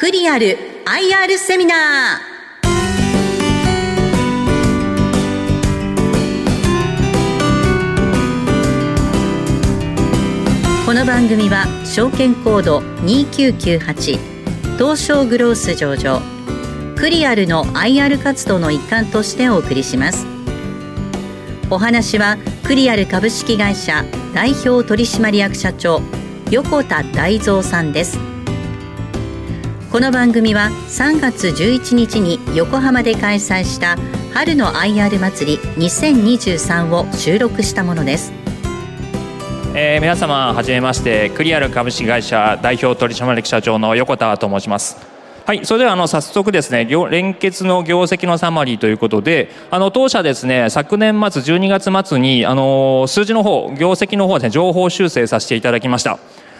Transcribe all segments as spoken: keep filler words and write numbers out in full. クリアル アイアール セミナー。この番組は証券コードにきゅうきゅうはち東証グロース上場クリアルの アイアール 活動の一環としてお送りします。お話はクリアル株式会社代表取締役社長横田大蔵さんです。この番組はさんがつじゅういちにちに横浜で開催した春の アイアール 祭りにせんにじゅうさんを収録したものです。えー、皆様はじめまして、クリアル株式会社代表取締役社長の横田と申します。はい、それではあの早速ですね、連結の業績のサマリーということで、あの当社ですね、昨年末じゅうにがつ末にあの数字の方、業績の方ですね、上方修正させていただきました。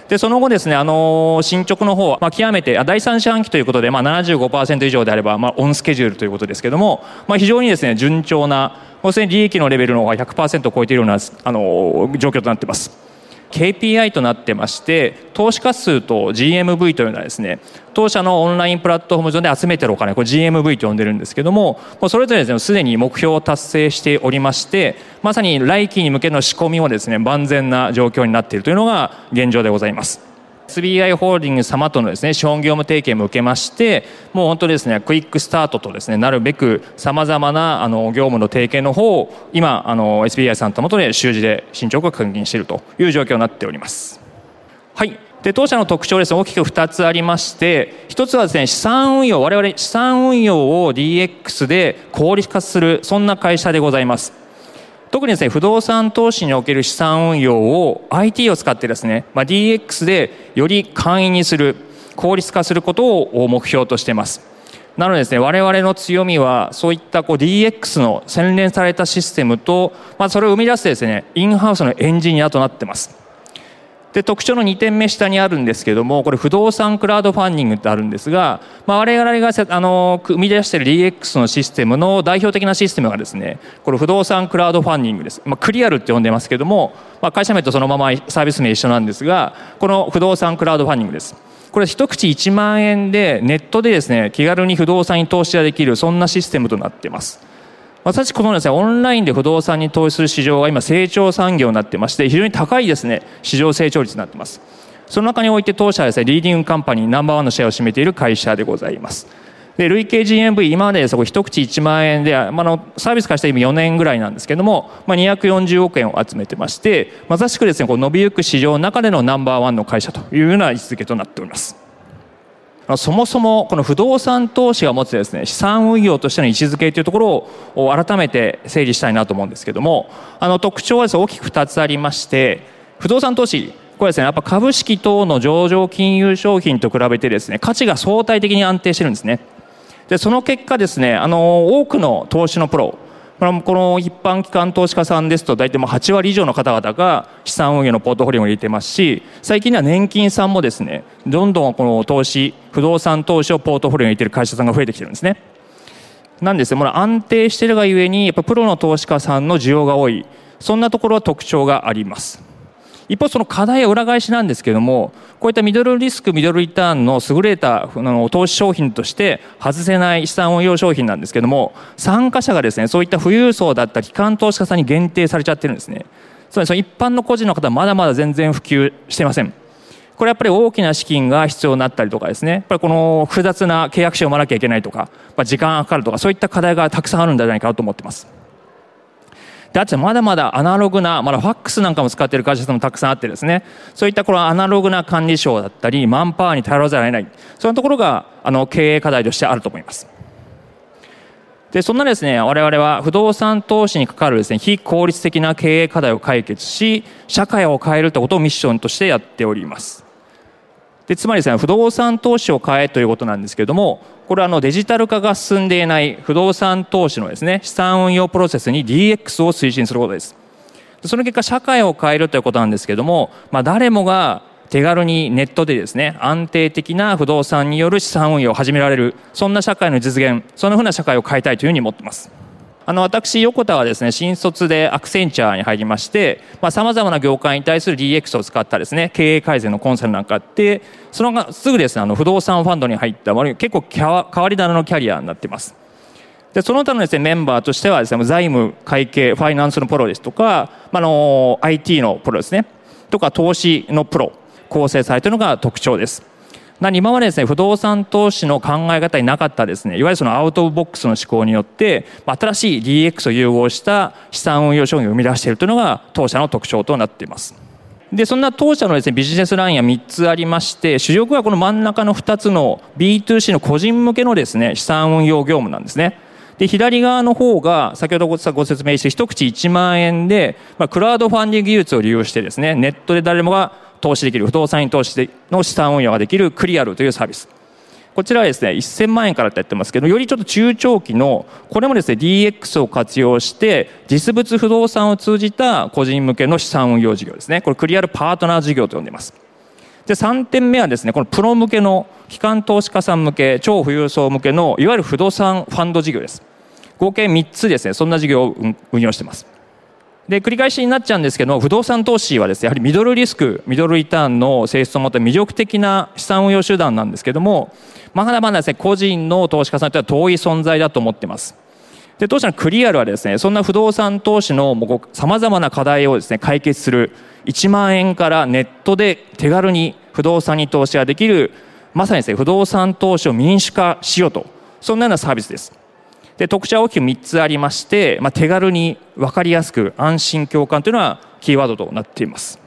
でその後ですね、あのー、進捗の方は、まあ、極めてだいさん四半期ということで、まあ、ななじゅうごパーセント 以上であれば、まあ、オンスケジュールということですけども、まあ、非常にですね順調な、もうすでに利益のレベルの方が ひゃくパーセント を超えているような、あのー、状況となっています。 ケーピーアイ となってまして、投資家数と ジーエムブイ というのはですね、当社のオンラインプラットフォーム上で集めてるお金、これ ジーエムブイ と呼んでるんですけども、もうそれぞれですね、すでに目標を達成しておりまして、まさに来期に向けの仕込みもですね、万全な状況になっているというのが現状でございます。 エスビーアイ ホールディングス様とのですね、資本業務提携も受けまして、もう本当にですね、クイックスタートとですね、なるべく様々なあの業務の提携の方を今あの エスビーアイ さんともとで習字で進捗を確認しているという状況になっております。はい、で当社の特徴ですね、大きくふたつありまして、ひとつはですね、資産運用、我々資産運用を ディーエックス で効率化する、そんな会社でございます。特にですね、不動産投資における資産運用を アイティー を使ってですね、まあ、ディーエックス でより簡易にする、効率化することを目標としています。なのでですね、我々の強みはそういったこう ディーエックス の洗練されたシステムと、まあ、それを生み出すですね、インハウスのエンジニアとなっています。で特徴のにてんめ下にあるんですけども、これ不動産クラウドファンディングってあるんですが、まあ、我々があの生み出している ディーエックス のシステムの代表的なシステムがですね、これ不動産クラウドファンディングです。まあ、クリアルって呼んでますけども、まあ、会社名とそのままサービス名一緒なんですが、この不動産クラウドファンディングです。これ一口いちまんえんでネットでですね、気軽に不動産に投資ができる、そんなシステムとなっています。私このですね、オンラインで不動産に投資する市場が今成長産業になってまして、非常に高いですね、市場成長率になってます。その中において当社はですね、リーディングカンパニーナンバーワンのシェアを占めている会社でございます。で累計 ジーエムブイ 今までですね、一口いちまんえんで、まあ、のサービス化して今よねんぐらいなんですけども、まあ、にひゃくよんじゅうおくえんを集めてまして、まさしくですね、こう伸びゆく市場の中でのナンバーワンの会社というような位置づけとなっております。そもそもこの不動産投資が持つですね、資産運用としての位置づけというところを改めて整理したいなと思うんですけども、あの特徴はですね、大きくふたつありまして、不動産投資、これですね、やっぱ株式等の上場金融商品と比べてですね、価値が相対的に安定してるんですね。でその結果ですね、あの多くの投資のプロ、この一般機関投資家さんですと大体もうはちわり以上の方々が資産運用のポートフォリオを入れてますし、最近では年金さんもですね、どんどんこの投資、不動産投資をポートフォリオに入れている会社さんが増えてきてるんですね。なんですね、もう安定しているがゆえにやっぱプロの投資家さんの需要が多い、そんなところは特徴があります。一方その課題は裏返しなんですけれども、こういったミドルリスクミドルリターンの優れた投資商品として外せない資産運用商品なんですけれども、参加者がですね、そういった富裕層だったり機関投資家さんに限定されちゃってるんですね。その一般の個人の方はまだまだ全然普及していません。これやっぱり大きな資金が必要になったりとかですね、やっぱりこの複雑な契約書を読まなきゃいけないとか、時間がかかるとか、そういった課題がたくさんあるんじゃないかと思ってます。であとまだまだアナログな、まだファックスなんかも使っている会社さんもたくさんあってですね、そういったこのアナログな管理省だったりマンパワーに頼らざるを得ない、そういうところがあの経営課題としてあると思います。でそんなですね、我々は不動産投資にかかるですね、非効率的な経営課題を解決し、社会を変えるということをミッションとしてやっております。でつまりですね、不動産投資を変えということなんですけれども、これはあのデジタル化が進んでいない不動産投資のですね、資産運用プロセスに ディーエックス を推進することです。その結果社会を変えるということなんですけれども、まあ、誰もが手軽にネットでですね、安定的な不動産による資産運用を始められる、そんな社会の実現、そんなふうな社会を変えたいというふうに思っています。あの私横田はですね、新卒でアクセンチャーに入りまして、まあ、様々な業界に対する ディーエックス を使ったですね、経営改善のコンサルなんかあって、その後すぐですね、あの不動産ファンドに入った、結構変わり種のキャリアになっています。でその他のですね、メンバーとしてはですね、財務、会計、ファイナンスのプロですとか、まあ、あの アイティー のプロですね、とか投資のプロ、構成されているのが特徴です。なので今までですね、不動産投資の考え方になかったですね、いわゆるそのアウトオブボックスの思考によって、新しい ディーエックス を融合した資産運用商品を生み出しているというのが当社の特徴となっています。で、そんな当社のですね、ビジネスラインはみっつありまして、主力はこの真ん中のふたつの ビーツーシー の個人向けのですね、資産運用業務なんですね。で、左側の方が、先ほどご説明して、一口いちまんえんで、まあ、クラウドファンディング技術を利用してですね、ネットで誰もが投資できる、不動産に投資の資産運用ができるクリアルというサービス。こちらはですね、せんまんえんからってやってますけど、よりちょっと中長期の、これもですね、ディーエックス を活用して、実物不動産を通じた個人向けの資産運用事業ですね。これクリアルパートナー事業と呼んでいます。で、さんてんめはですね、このプロ向けの、機関投資家さん向け、超富裕層向けの、いわゆる不動産ファンド事業です。合計みっつですね、そんな事業を運用しています。で、繰り返しになっちゃうんですけど、不動産投資はですね、やはりミドルリスク、ミドルリターンの性質を持った魅力的な資産運用手段なんですけども、まだまだですね、個人の投資家さんというのは遠い存在だと思っています。で、当社のクリアルはですね、そんな不動産投資の様々な課題をですね、解決するいちまんえんからネットで手軽に不動産に投資ができる、まさにですね、不動産投資を民主化しようと、そんなようなサービスです。で、特徴は大きくみっつありまして、まあ、手軽に分かりやすく安心共感というのはキーワードとなっています。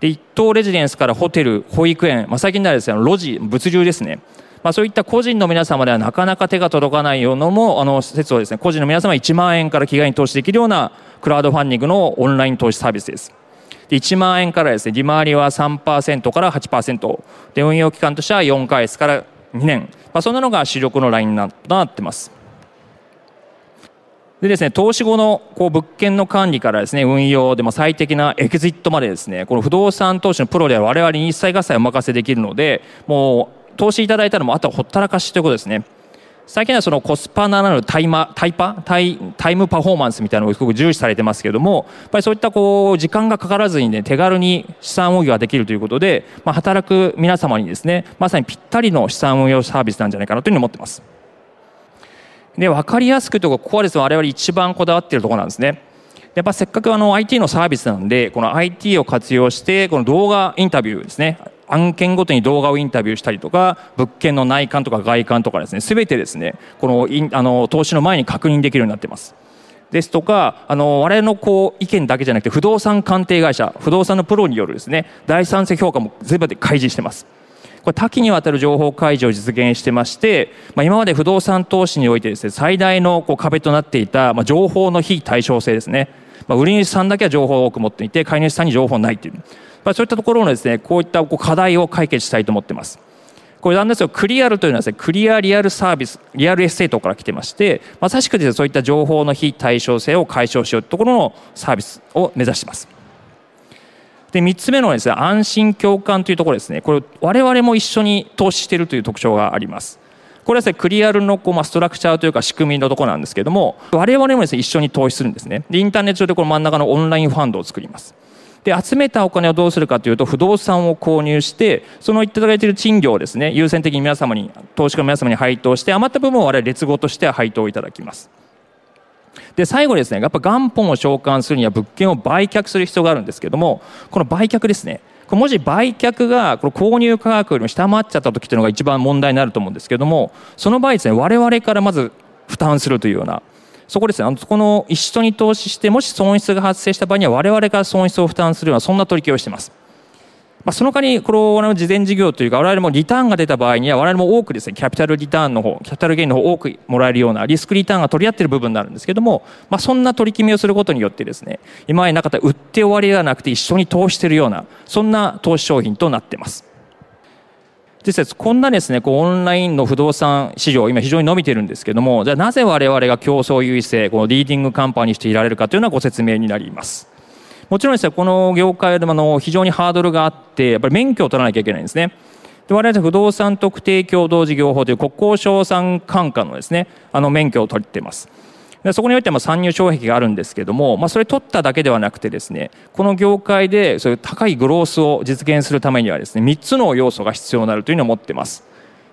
で、一等レジデンスからホテル、保育園、まあ、最近ではですね、路地、物流ですね。まあ、そういった個人の皆様ではなかなか手が届かないようなのも、あの、施設をですね、個人の皆様いちまんえんから気軽に投資できるようなクラウドファンディングのオンライン投資サービスです。で、いちまんえんからですね、利回りは さんパーセント から はちパーセント。で、運用期間としてはよんかげつからにねん。まあ、そんなのが主力のラインナップとなっています。でですね、投資後のこう物件の管理からですね、運用でも最適なエグジットまでですね、この不動産投資のプロでは我々に一切合切お任せできるので、もう投資いただいたのもあとはほったらかしということですね。最近はそのコスパならぬタイマ、タイパ、タイ、タイムパフォーマンスみたいなのがすごく重視されてますけれども、やっぱりそういったこう時間がかからずにね、手軽に資産運用ができるということで、まあ、働く皆様にですね、まさにぴったりの資産運用サービスなんじゃないかなというふうに思ってます。で、分かりやすくというか、ここはですね、我々一番こだわっているところなんですね。やっぱせっかくあの アイティー のサービスなんで、この アイティー を活用して、この動画インタビューですね、案件ごとに動画をインタビューしたりとか、物件の内観とか外観とかですね、すべてですね、このインあの投資の前に確認できるようになっています。ですとか、あの我々のこう意見だけじゃなくて、不動産鑑定会社、不動産のプロによるですね、第三者評価も全部で開示しています。これ多岐にわたる情報開示を実現してまして、まあ、今まで不動産投資においてですね、最大のこう壁となっていた、まあ、情報の非対称性ですね。まあ、売り主さんだけは情報を多く持っていて、買い主さんに情報ないという。まあ、そういったところのですね、こういったこう課題を解決したいと思っています。これなんですけど、クリアルというのはですね、クリアリアルサービス、リアルエステートから来てまして、まさしくですね、そういった情報の非対称性を解消しようというところのサービスを目指しています。で、三つ目のですね、安心共感というところですね。これ、我々も一緒に投資しているという特徴があります。これはですね、クリアルのこう、まあ、ストラクチャーというか仕組みのところなんですけれども、我々もですね、一緒に投資するんですね。で、インターネット上でこの真ん中のオンラインファンドを作ります。で、集めたお金をどうするかというと、不動産を購入して、そのいただいている賃料をですね、優先的に皆様に、投資家の皆様に配当して、余った部分を我々劣後として配当いただきます。で、最後ですね、やっぱ元本を償還するには物件を売却する必要があるんですけども、この売却ですね。もし売却がこの購入価格よりも下回っちゃった時というのが一番問題になると思うんですけども、その場合ですね、我々からまず負担するというような、そこですね、あの、この一緒に投資して、もし損失が発生した場合には我々から損失を負担するような、そんな取り決めをしています。まあ、その他に、この我々の事前事業というか、我々もリターンが出た場合には、我々も多くですね、キャピタルリターンの方、キャピタルゲインの方多くもらえるようなリスクリターンが取り合っている部分になるんですけども、まあ、そんな取り決めをすることによってですね、今までなかった売って終わりではなくて一緒に投資しているような、そんな投資商品となっています。実際、こんなですね、こうオンラインの不動産市場、今非常に伸びているんですけども、じゃあなぜ我々が競争優位性、このリーディングカンパニーにしていられるかというのはご説明になります。もちろんですね、この業界でも非常にハードルがあって、やっぱり免許を取らなきゃいけないんですね。で、我々は不動産特定共同事業法という国交省さん管下のですね、あの免許を取っています。でそこにおいても参入障壁があるんですけども、まあ、それ取っただけではなくてですね、この業界でそういう高いグロースを実現するためにはですね、みっつの要素が必要になるというのを持っています。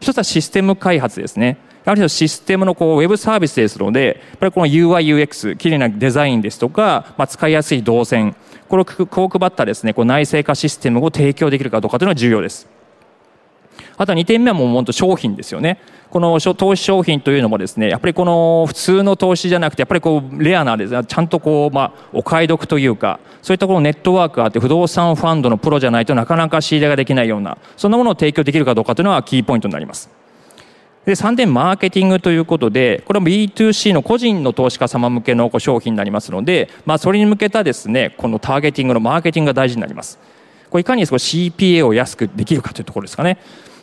一つはシステム開発ですね。あるいはシステムのこうウェブサービスですので、やっぱりこの ユーアイユーエックス、 きれいなデザインですとか、まあ、使いやすい動線、これを配ったですね、こう内製化システムを提供できるかどうかというのが重要です。あとにてんめはもう本当商品ですよね。この投資商品というのもですね、やっぱりこの普通の投資じゃなくて、やっぱりこうレアなですね、ちゃんとこうまあお買い得というか、そういったこのネットワークがあって不動産ファンドのプロじゃないとなかなか仕入れができないような、そんなものを提供できるかどうかというのはキーポイントになります。でさんてん、マーケティングということで、これも ビーツーシー の個人の投資家様向けの商品になりますので、まあそれに向けたですね、このターゲティングのマーケティングが大事になります。これいかに シーピーエー を安くできるかというところですかね。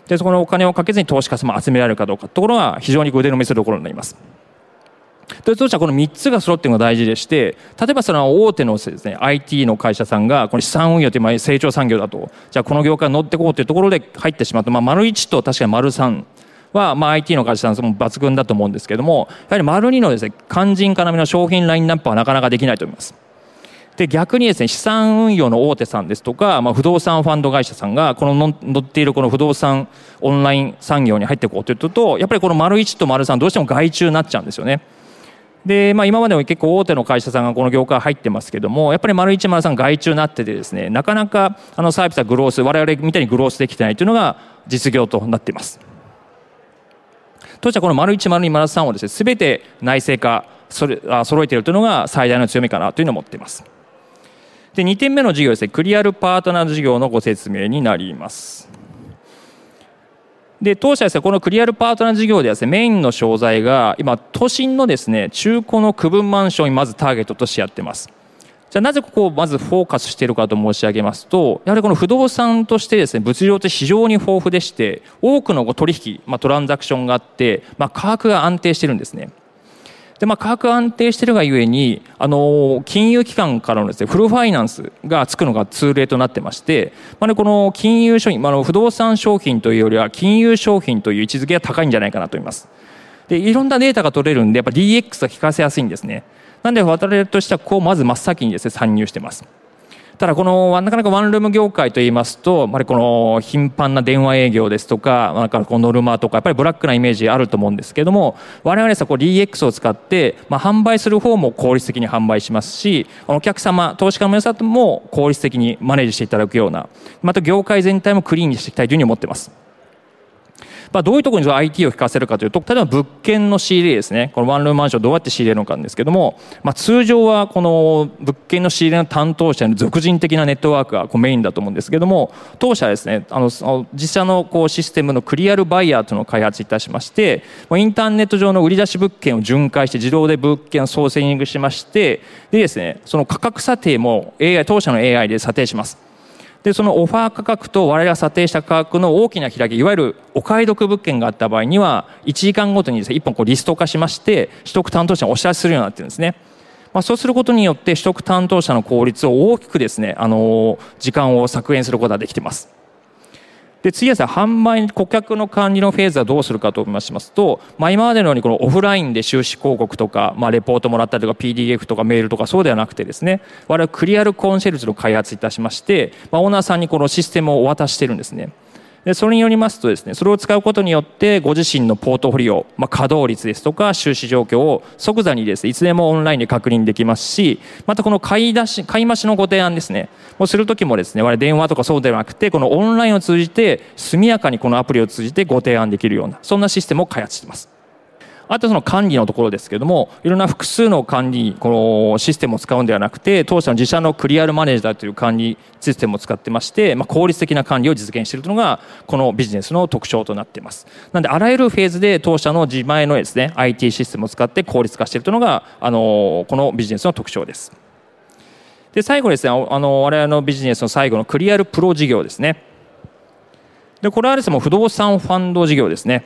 でそこのお金をかけずに投資家様を集められるかどうかというところが非常に腕の見せ所になります。というと、このみっつが揃っているのが大事でして、例えばその大手のですね アイティー の会社さんがこの資産運用という成長産業だと、じゃあこの業界に乗っていこうというところで入ってしまうと、まあ、丸いちと確かに丸さんはまあ アイティー の会社さんも抜群だと思うんですけれども、やはり丸にのですね肝心要の商品ラインナップはなかなかできないと思います。で逆にですね、資産運用の大手さんですとか、まあ、不動産ファンド会社さんがこの乗っているこの不動産オンライン産業に入っていこうというと、やっぱりこの丸いちと丸さんどうしても外注になっちゃうんですよね。で、まあ、今までも結構大手の会社さんがこの業界入ってますけども、やっぱり丸いち丸さん外注になっててですね、なかなかあのサービスはグロース、我々みたいにグロースできてないというのが実業となっています。当社はこの丸いち丸に丸さんをですね、すべて内製化それあ揃えているというのが最大の強みかなというのを持っています。でにてんめの事業ですね、クリアルパートナー事業のご説明になります。で当社ですね、このクリアルパートナー事業ではですね、メインの商材が今都心のですね中古の区分マンションにまずターゲットとしてやってます。じゃあなぜここをまずフォーカスしているかと申し上げますと、やはりこの不動産としてですね、物量って非常に豊富でして、多くの取引、まあ、トランザクションがあって、まあ、価格が安定してるんですね。でまあ、価格安定しているがゆえに、あのー、金融機関からのですね、フルファイナンスがつくのが通例となってまして、まあね、この金融商品、まあ、の不動産商品というよりは金融商品という位置づけが高いんじゃないかなと思います。でいろんなデータが取れるんで、やっぱ ディーエックス が効かせやすいんですね。なので我々としてはこうまず真っ先にですね、参入しています。ただこのなかなかワンルーム業界といいますと、やはりこの頻繁な電話営業ですとか、なんかこうノルマとか、やっぱりブラックなイメージあると思うんですけども、我々はこう ディーエックス を使って、まあ、販売する方も効率的に販売しますし、お客様、投資家の皆さんも効率的にマネージしていただくような、また業界全体もクリーンにしていきたいというふうに思っています。まあ、どういうところに アイティー を引かせるかというと、例えば物件の仕入れですね、このワンルームマンションどうやって仕入れるのかなんですけども、まあ、通常はこの物件の仕入れの担当者の属人的なネットワークがこうメインだと思うんですけども、当社はですね、あの自社のこうシステムのクリアルバイヤーというのを開発いたしまして、インターネット上の売り出し物件を巡回して自動で物件をソーセージングしまして、でですね、その価格査定も エーアイ、 当社の エーアイ で査定します。でそのオファー価格と我々が査定した価格の大きな開き、いわゆるお買い得物件があった場合には、いちじかんごとにですね、いっぽんこうリスト化しまして、取得担当者にお知らせするようになってるんですね。まあ、そうすることによって取得担当者の効率を大きくですね、あのー、時間を削減することができています。で次はですね、販売、顧客の管理のフェーズはどうするかと申しますと、まあ、今までのようにこのオフラインで収支広告とか、まあ、レポートもらったりとか ピーディーエフ とかメールとか、そうではなくてですね、我々クリアルコンシェルジュの開発いたしまして、まあ、オーナーさんにこのシステムをお渡ししてるんですね。でそれによりますとですね、それを使うことによってご自身のポートフォリオ、まあ、稼働率ですとか収支状況を即座にですね、いつでもオンラインで確認できますし、またこの買い出し、買い増しのご提案ですね、をするときもですね、我々電話とかそうではなくて、このオンラインを通じて速やかにこのアプリを通じてご提案できるような、そんなシステムを開発しています。あとその管理のところですけども、いろんな複数の管理、このシステムを使うんではなくて、当社の自社のクリアルマネージャーという管理システムを使ってまして、まあ、効率的な管理を実現しているというのがこのビジネスの特徴となっています。なのであらゆるフェーズで当社の自前のですね アイティー システムを使って効率化しているというのが、あのこのビジネスの特徴です。で最後ですね、あの我々のビジネスの最後のクリアルプロ事業ですね。でこれはですね、不動産ファンド事業ですね。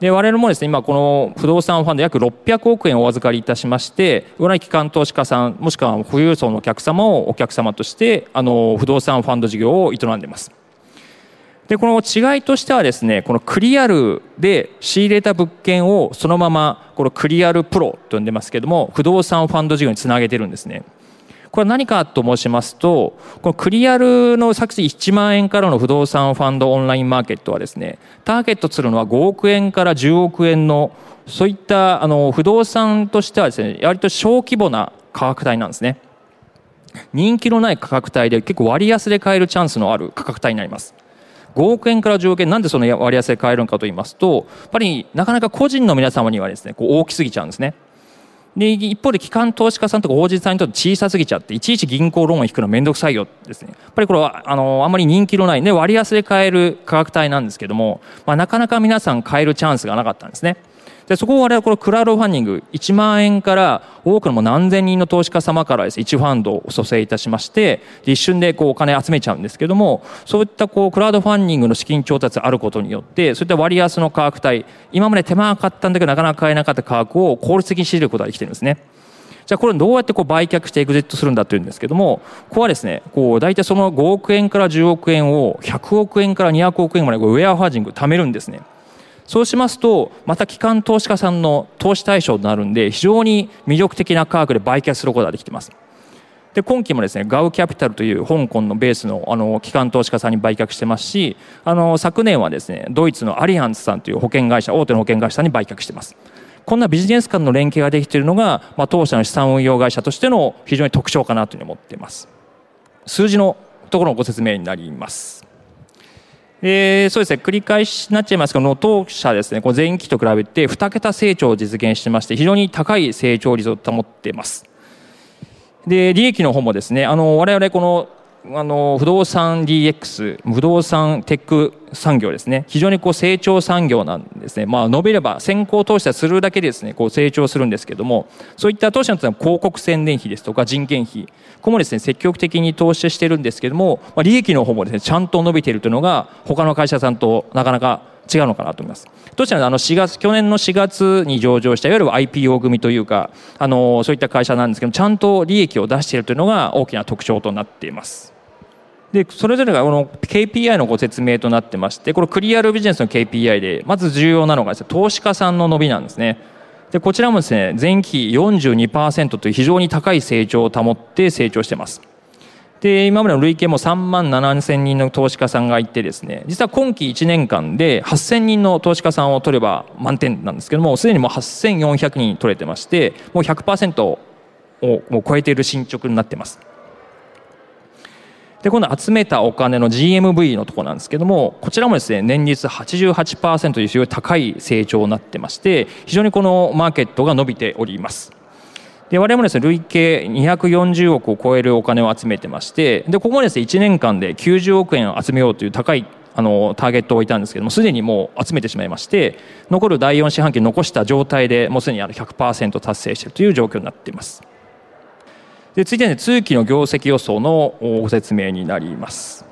で我々もですね、今この不動産ファンド約ろっぴゃくおくえんをお預かりいたしまして、我々機関投資家さん、もしくは富裕層のお客様をお客様として、あの不動産ファンド事業を営んでいます。でこの違いとしてはですね、このクリアルで仕入れた物件をそのままこのクリアルプロと呼んでますけども、不動産ファンド事業につなげてるんですね。これは何かと申しますと、このクリアルの昨日いちまんえんからの不動産ファンドオンラインマーケットはですね、ターゲットするのはごおくえんからじゅうおくえんのそういったあの不動産としてはですね、割と小規模な価格帯なんですね。人気のない価格帯で結構割安で買えるチャンスのある価格帯になります。ごおくえんからじゅうおくえん、なんでその割安で買えるのかと言いますと、やっぱりなかなか個人の皆様にはですね、こう大きすぎちゃうんですね。で一方で機関投資家さんとか法人さんにとって小さすぎちゃって、いちいち銀行ローンを引くのめんどくさいよですね。やっぱりこれはあのあんまり人気のないね、割安で買える価格帯なんですけども、まあ、なかなか皆さん買えるチャンスがなかったんですね。でそこを我々このクラウドファンディングいちまんえんから多くのもう何千人の投資家様からですね、いちファンドを蘇生いたしまして、で一瞬でこうお金集めちゃうんですけども、そういったこうクラウドファンディングの資金調達あることによって、そういった割安の価格帯、今まで手間がかかったんだけどなかなか買えなかった価格を効率的に仕入れることができてるんですね。じゃあこれどうやってこう売却してエグゼットするんだというんですけども、ここはですね、こう大体そのごおくえんからじゅうおくえんをひゃくおくえんからにひゃくおくえんまでこうウェアファージング貯めるんですね。そうしますと、また機関投資家さんの投資対象となるんで、非常に魅力的な価格で売却することができています。で、今期もですね、ガウキャピタルという香港のベースの、あの、機関投資家さんに売却してますし、あの、昨年はですね、ドイツのアリアンスさんという保険会社、大手の保険会社さんに売却しています。こんなビジネス間の連携ができているのが、まあ、当社の資産運用会社としての非常に特徴かなというふうに思っています。数字のところのご説明になります。えー、そうですね、繰り返しになっちゃいますけど、当社ですね、こう前期と比べてにけた成長を実現してまして、非常に高い成長率を保っています。で、利益の方もですね、あの、我々この、あの不動産 ディーエックス、 不動産テック産業ですね、非常にこう成長産業なんですね。まあ、伸びれば先行投資はするだけでですね、こう成長するんですけども、そういった投資の広告宣伝費ですとか人件費、ここもですね積極的に投資してるんですけども、まあ、利益の方もですねちゃんと伸びているというのが他の会社さんとなかなか違うのかなと思います。当社はあのしがつ、去年のしがつに上場したいわゆる アイピーオー 組というか、あのそういった会社なんですけども、ちゃんと利益を出しているというのが大きな特徴となっています。でそれぞれがこの ケーピーアイ のご説明となってまして、これクリアルビジネスの ケーピーアイ でまず重要なのがですね、投資家さんの伸びなんですね。でこちらもですね、前期 よんじゅうにパーセント という非常に高い成長を保って成長しています。で今までの累計もさんまんななせんにんの投資家さんがいてですね、実は今期いちねんかんではっせんにんの投資家さんを取れば満点なんですけども、すでにもうはっせんよんひゃくにん取れてまして、もう ひゃくパーセント をもう超えている進捗になっています。で今度集めたお金の ジーエムブイ のところなんですけども、こちらもですね年率 はちじゅうはちパーセント という非常に高い成長になってまして、非常にこのマーケットが伸びております。で我々もですね累計にひゃくよんじゅうおくを超えるお金を集めてまして、でここもですねいちねんかんできゅうじゅうおくえんを集めようという高いあのターゲットを置いたんですけども、すでにもう集めてしまいまして、残るだいよん四半期残した状態でもうすでにあの ひゃくパーセント 達成しているという状況になっています。で続いて、ね、通期の業績予想のご説明になります。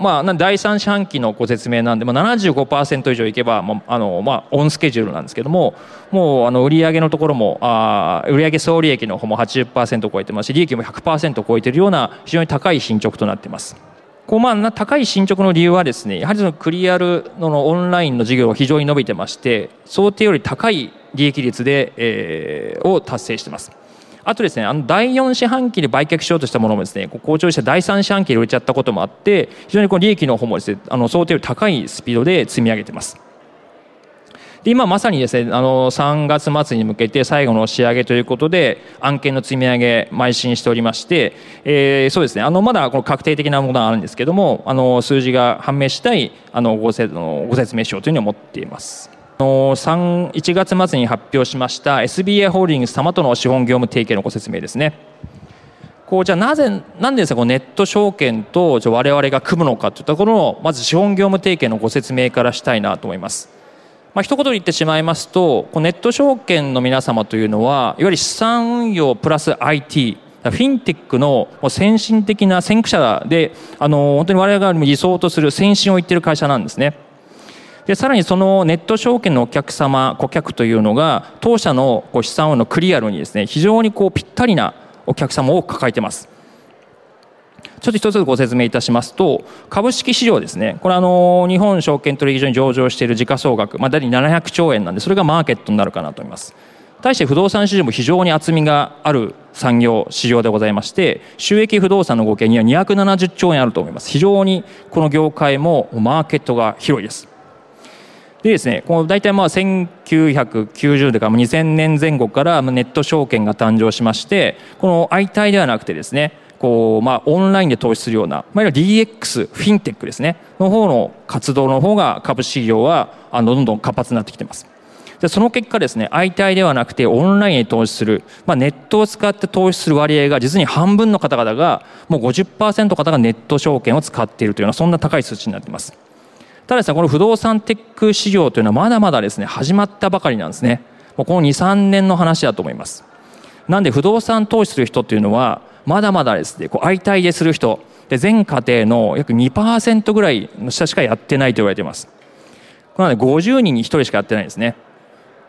まあ、だいさん四半期のご説明なんで、まあ、ななじゅうごパーセント 以上いけば、まああのまあ、オンスケジュールなんですけども、もうあの売上のところもあ売上総利益の方も はちじゅっパーセント を超えてますし、利益も ひゃくパーセント を超えているような非常に高い進捗となっています。こうまあ高い進捗の理由はですね、やはりそのクリアルのオンラインの事業が非常に伸びてまして、想定より高い利益率で、えー、を達成しています。あとですね、あのだいよん四半期で売却しようとしたものもですね、好調しただいさん四半期で売れちゃったこともあって、非常にこの利益の方もですね、あの想定より高いスピードで積み上げています。で今まさにですね、あのさんがつ末に向けて最後の仕上げということで案件の積み上げ邁進しておりまして、えー、そうですね、あのまだこの確定的なものはあるんですけども、あの数字が判明したいあの ご, せのご説明しようというふうに思っています。いちがつ末に発表しました エスビーアイ ホールディングス様との資本業務提携のご説明ですね。こうじゃあなぜなんでですか、こうネット証券と我々が組むのかといったところのまず資本業務提携のご説明からしたいなと思います。まあ、一言で言ってしまいますと、こうネット証券の皆様というのはいわゆる資産運用プラス アイティー、フィンテックの先進的な先駆者で、あの本当に我々が理想とする先進を言っている会社なんですね。でさらにそのネット証券のお客様、顧客というのが当社のこう資産運用のクリアルにですね、非常にこうぴったりなお客様を抱えています。ちょっと一つご説明いたしますと、株式市場ですね、これあの日本証券取引所に上場している時価総額、まあ、大体ななひゃくちょうえんなんで、それがマーケットになるかなと思います。対して不動産市場も非常に厚みがある産業市場でございまして、収益不動産の合計にはにひゃくななじゅっちょうえんあると思います。非常にこの業界もマーケットが広いです。でですね、この大体まあせんきゅうひゃくきゅうじゅうねんからにせんねんぜん後からネット証券が誕生しまして、この相対ではなくてですね、こうまあオンラインで投資するような、まあ、ディーエックス フィンテックですねの方の活動の方が株式市場はあのどんどん活発になってきています。でその結果ですね、相対ではなくてオンラインに投資する、まあ、ネットを使って投資する割合が実に半分の方々がもう ごじゅっパーセント の方がネット証券を使っているというような、そんな高い数値になっています。ただですね、この不動産テック市場というのはまだまだですね、始まったばかりなんですね。もうこのにさんねんの話だと思います。なんで不動産投資する人というのはまだまだですね、こう相対でする人で全家庭の約 にパーセント ぐらいの人しかやってないと言われています。なのでごじゅうにんにひとりしかやってないんですね。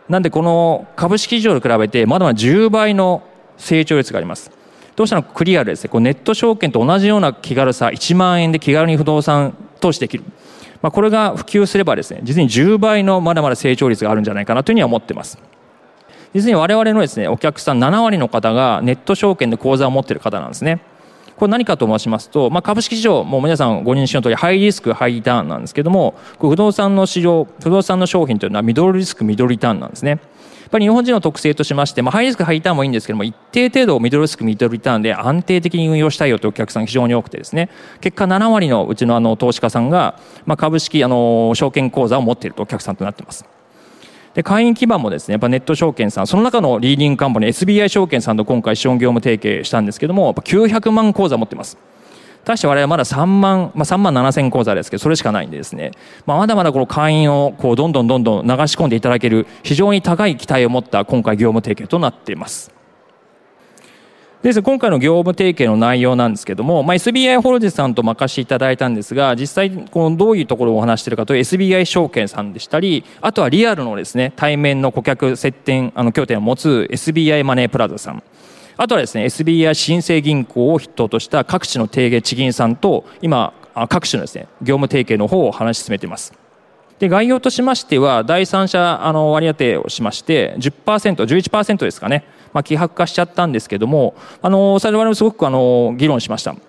なんでこの株式市場と比べてまだまだじゅうばいの成長率があります。どうしたらクリアでですね、こうネット証券と同じような気軽さ、いちまんえんで気軽に不動産投資できる。まあ、これが普及すればですね、実にじゅうばいのまだまだ成長率があるんじゃないかなというふうには思っています。実に我々のですね、お客さんななわりの方がネット証券で口座を持っている方なんですね。これ何かと申しますと、まあ、株式市場も皆さんご認識の通りハイリスクハイリターンなんですけども、不動産の市場、不動産の商品というのはミドルリスクミドルリターンなんですね。やっぱり日本人の特性としまして、まあ、ハイリスクハイリターンもいいんですけども、一定程度ミドルリスクミドルリターンで安定的に運用したいよというお客さんが非常に多くてですね、結果ななわりのうちのあの投資家さんが、まあ、株式あの証券口座を持っているとお客さんとなっています。で会員基盤もですね、やっぱネット証券さん、その中のリーディングカンパニー エスビーアイ 証券さんと今回資本業務提携したんですけども、やっぱきゅうひゃくまんこうざを持っています。対して我々はまださんまん、まあ、さんまんななせんこうざですけど、それしかないんでですね、まあ、まだまだこの会員をこうどんどんどんどん流し込んでいただける非常に高い期待を持った今回業務提携となっています。でですね、今回の業務提携の内容なんですけども、まあ、エスビーアイ ホールディングスさんと任せていただいたんですが、実際このどういうところをお話しているかという エスビーアイ 証券さんでしたり、あとはリアルのですね、対面の顧客接点あの拠点を持つ エスビーアイ マネープラザさん、あとはですね エスビーアイ 新生銀行を筆頭とした各地の提携地銀さんと今各種のですね業務提携の方を話し進めています。で概要としましては、第三者あの割り当てをしまして じゅっパーセント、じゅういちパーセント ですかね、まあ、希薄化しちゃったんですけども、あの我々もすごくあの議論しました。やっ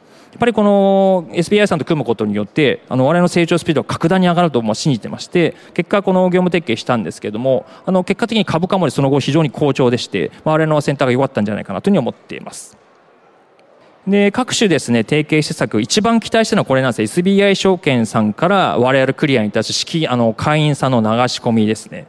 ぱりこの エスビーアイ さんと組むことによってあの我々の成長スピードが格段に上がるとも信じてまして、結果この業務提携したんですけども、あの結果的に株価もその後非常に好調でして、我々のセンターが良かったんじゃないかなというふうに思っています。で各種ですね提携施策、一番期待したのはこれなんです。 エスビーアイ 証券さんから我々クリアに対して資金あの会員さんの流し込みですね。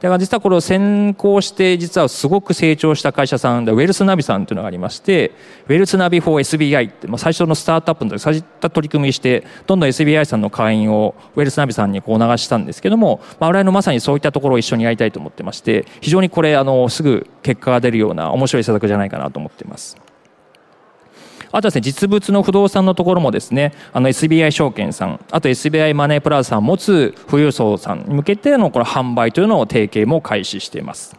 だから実はこれを先行して、実はすごく成長した会社さんでウェルスナビさんというのがありまして、ウェルスナビ for エスビーアイ って、まあ、最初のスタートアップの最初の取り組みしてどんどん エスビーアイ さんの会員をウェルスナビさんにこう流したんですけども、まあ、我々のまさにそういったところを一緒にやりたいと思ってまして、非常にこれあのすぐ結果が出るような面白い施策じゃないかなと思っています。あとですね、実物の不動産のところもですね、あの エスビーアイ 証券さん、あと エスビーアイ マネープラザさんを持つ富裕層さんに向けてのこの販売というのを提携も開始しています。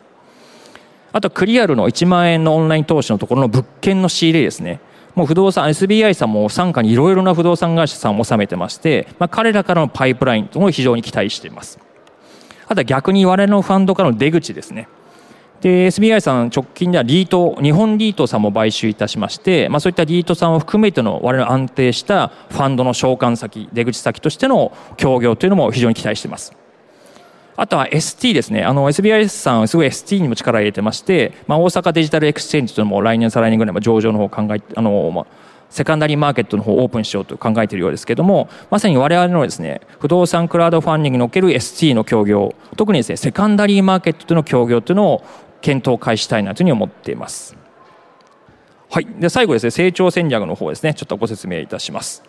あとクリアルのいちまんえんのオンライン投資のところの物件の仕入れですね、もう不動産 エスビーアイ さんも傘下にいろいろな不動産会社さんを収めてまして、まあ、彼らからのパイプラインというのを非常に期待しています。あとは逆に我々のファンドからの出口ですね。で エスビーアイ さん直近ではリート、日本リートさんも買収いたしまして、まあ、そういったリートさんを含めての我々の安定したファンドの償還先、出口先としての協業というのも非常に期待しています。あとは エスティー ですね、あの エスビーアイ さんすごい エスティー にも力を入れてまして、まあ、大阪デジタルエクスチェンジというのも来年再来年ぐらいも上場の方を考えて、あの、まあ、セカンダリーマーケットの方をオープンしようと考えているようですけども、まさに我々のですね、不動産クラウドファンディングにおける エスティー の協業、特にですねセカンダリーマーケットとの協業というのを検討を開始したいなというふうに思っています。はい、で最後ですね、成長戦略の方ですね、ちょっとご説明いたします。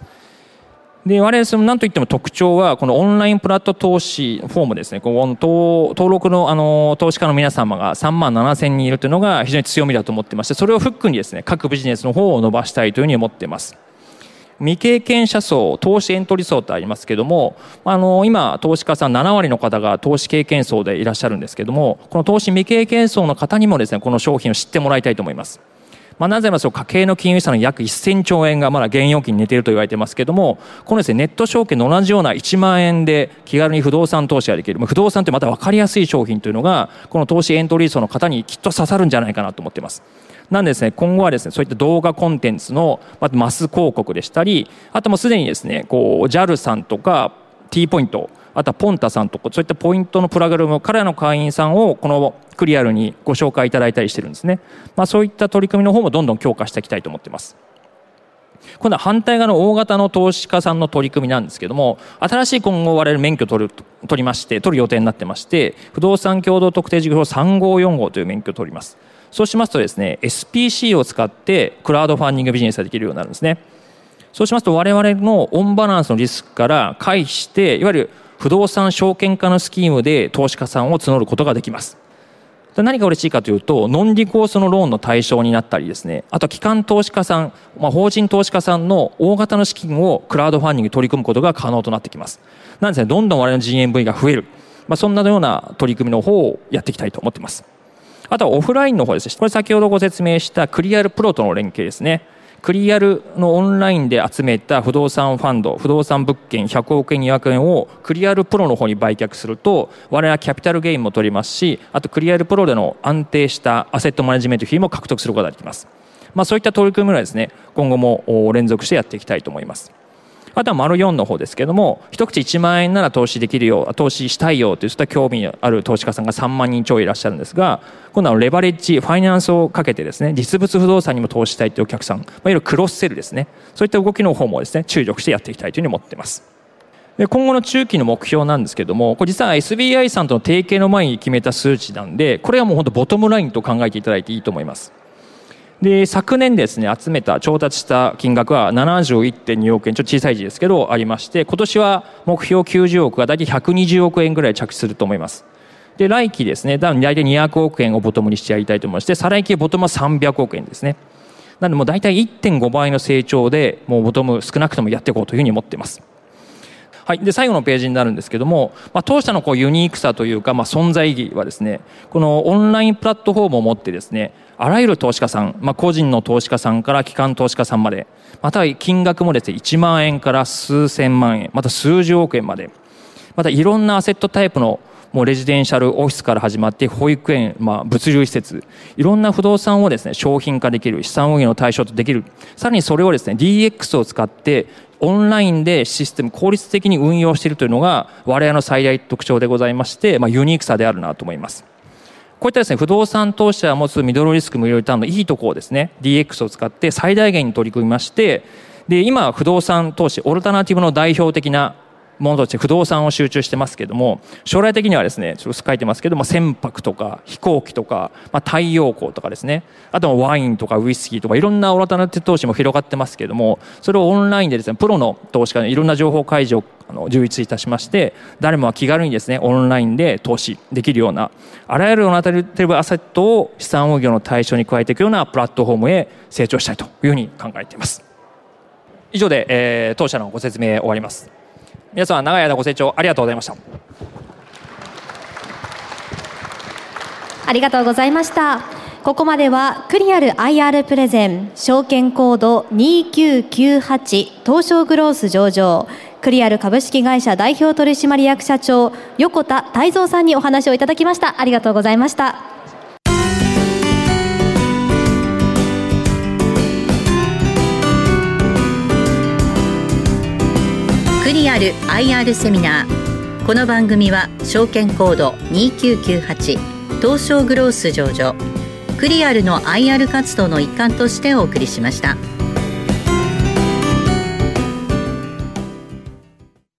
で我々何といっても特徴はこのオンラインプラット投資フォームですね、この登録 の, あの投資家の皆様がさんまんななせんにんいるというのが非常に強みだと思ってまして、それをフックにですね各ビジネスの方を伸ばしたいというふうに思っています。未経験者層、投資エントリー層とありますけども、あの今投資家さんななわりの方が投資経験層でいらっしゃるんですけども、この投資未経験層の方にもですねこの商品を知ってもらいたいと思います。まあ、なぜならそう家計の金融資産の約せんちょうえんがまだ現預金に寝ていると言われてますけども、このですねネット証券の同じようないちまんえんで気軽に不動産投資ができる、まあ、不動産ってまた分かりやすい商品というのがこの投資エントリー層の方にきっと刺さるんじゃないかなと思っています。なんでですね、今後はですね、そういった動画コンテンツのマス広告でしたり、あともうすでにですね、こう ジャル さんとか T ポイント、あとはポンタさんとか、そういったポイントのプログラムからの会員さんをこのクリアルにご紹介いただいたりしてるんですね。まあ、そういった取り組みの方もどんどん強化していきたいと思っています。今度は反対側の大型の投資家さんの取り組みなんですけども、新しい今後我々免許を取る、取りまして、取る予定になってまして、不動産共同特定事業法さんごうよんごうという免許を取ります。そうしますとですね、エスピーシー を使ってクラウドファンディングビジネスができるようになるんですね。そうしますと我々のオンバランスのリスクから回避して、いわゆる不動産証券化のスキームで投資家さんを募ることができます。何が嬉しいかというと、ノンリコースのローンの対象になったりですね、あと機関投資家さん、まあ、法人投資家さんの大型の資金をクラウドファンディングに取り組むことが可能となってきます。なんですね、どんどん我々の ジーエムブイ が増える。まあ、そんなような取り組みの方をやっていきたいと思っています。あとはオフラインの方ですね。これ先ほどご説明したクリアルプロとの連携ですね。クリアルのオンラインで集めた不動産ファンド、不動産物件ひゃくおくえんにひゃくおくえんをクリアルプロの方に売却すると、我々はキャピタルゲインも取りますし、あとクリアルプロでの安定したアセットマネジメント費も獲得することができます。まあそういった取り組みはですね、今後も連続してやっていきたいと思います。あとは丸よんの方ですけれども、一口いちまんえんなら投資できるよ、投資したいよというそういった興味ある投資家さんがさんまんにん超いらっしゃるんですが、今度はレバレッジ、ファイナンスをかけてですね、実物不動産にも投資したいというお客さん、いわゆるクロスセルですね、そういった動きの方もですね、注力してやっていきたいというふうに思っています。で、今後の中期の目標なんですけれども、これ実は エスビーアイ さんとの提携の前に決めた数値なんで、これはもう本当ボトムラインと考えていただいていいと思います。で昨年ですね、集めた調達した金額は ななじゅういってんにおくえん、ちょっと小さい字ですけどありまして、今年は目標きゅうじゅうおくが大体ひゃくにじゅうおくえんぐらい着地すると思います。で来期ですね、大体にひゃくおくえんをボトムにしてやりたいと思いまして、再来期ボトムはさんびゃくおくえんですね。なのでもう大体 いってんごばいの成長でもうボトム少なくともやっていこうというふうに思っています。はい、で最後のページになるんですけども、まあ、当社のこうユニークさというか、まあ、存在意義はですね、このオンラインプラットフォームを持ってですね、あらゆる投資家さん、まあ、個人の投資家さんから機関投資家さんまで、または金額もですね、いちまんえんから数千万円、また数十億円まで、またいろんなアセットタイプのもうレジデンシャルオフィスから始まって保育園、まあ、物流施設、いろんな不動産をですね、商品化できる、資産運用の対象とできる、さらにそれをですね、ディーエックス を使ってオンラインでシステム効率的に運用しているというのが我々の最大特徴でございまして、まあ、ユニークさであるなと思います。こういったですね、不動産投資者が持つミドルリスク無料リターンのいいところをですね、ディーエックス を使って最大限に取り組みまして、で、今不動産投資、オルタナティブの代表的なものとして不動産を集中してますけども、将来的にはですね、ちょっと書いてますけども、船舶とか飛行機とか、まあ、太陽光とかですね、あとワインとかウイスキーとかいろんなオルタナティブ投資も広がってますけども、それをオンラインでですね、プロの投資家のいろんな情報開示をあの充実いたしまして、誰もが気軽にですね、オンラインで投資できるようなあらゆるオルタナティブアセットを資産運用の対象に加えていくようなプラットフォームへ成長したいというふうに考えています。以上で、えー、当社のご説明終わります。皆さん長い間ご清聴ありがとうございました。ありがとうございました。ここまではクリアル アイアール プレゼン証券コードにきゅうきゅうはち東証グロース上場クリアル株式会社代表取締役社長横田泰造さんにお話をいただきました。ありがとうございました。クリアル アイアール セミナー。この番組は証券コードにきゅうきゅうはち東証グロース上場クリアルの アイアール 活動の一環としてお送りしました。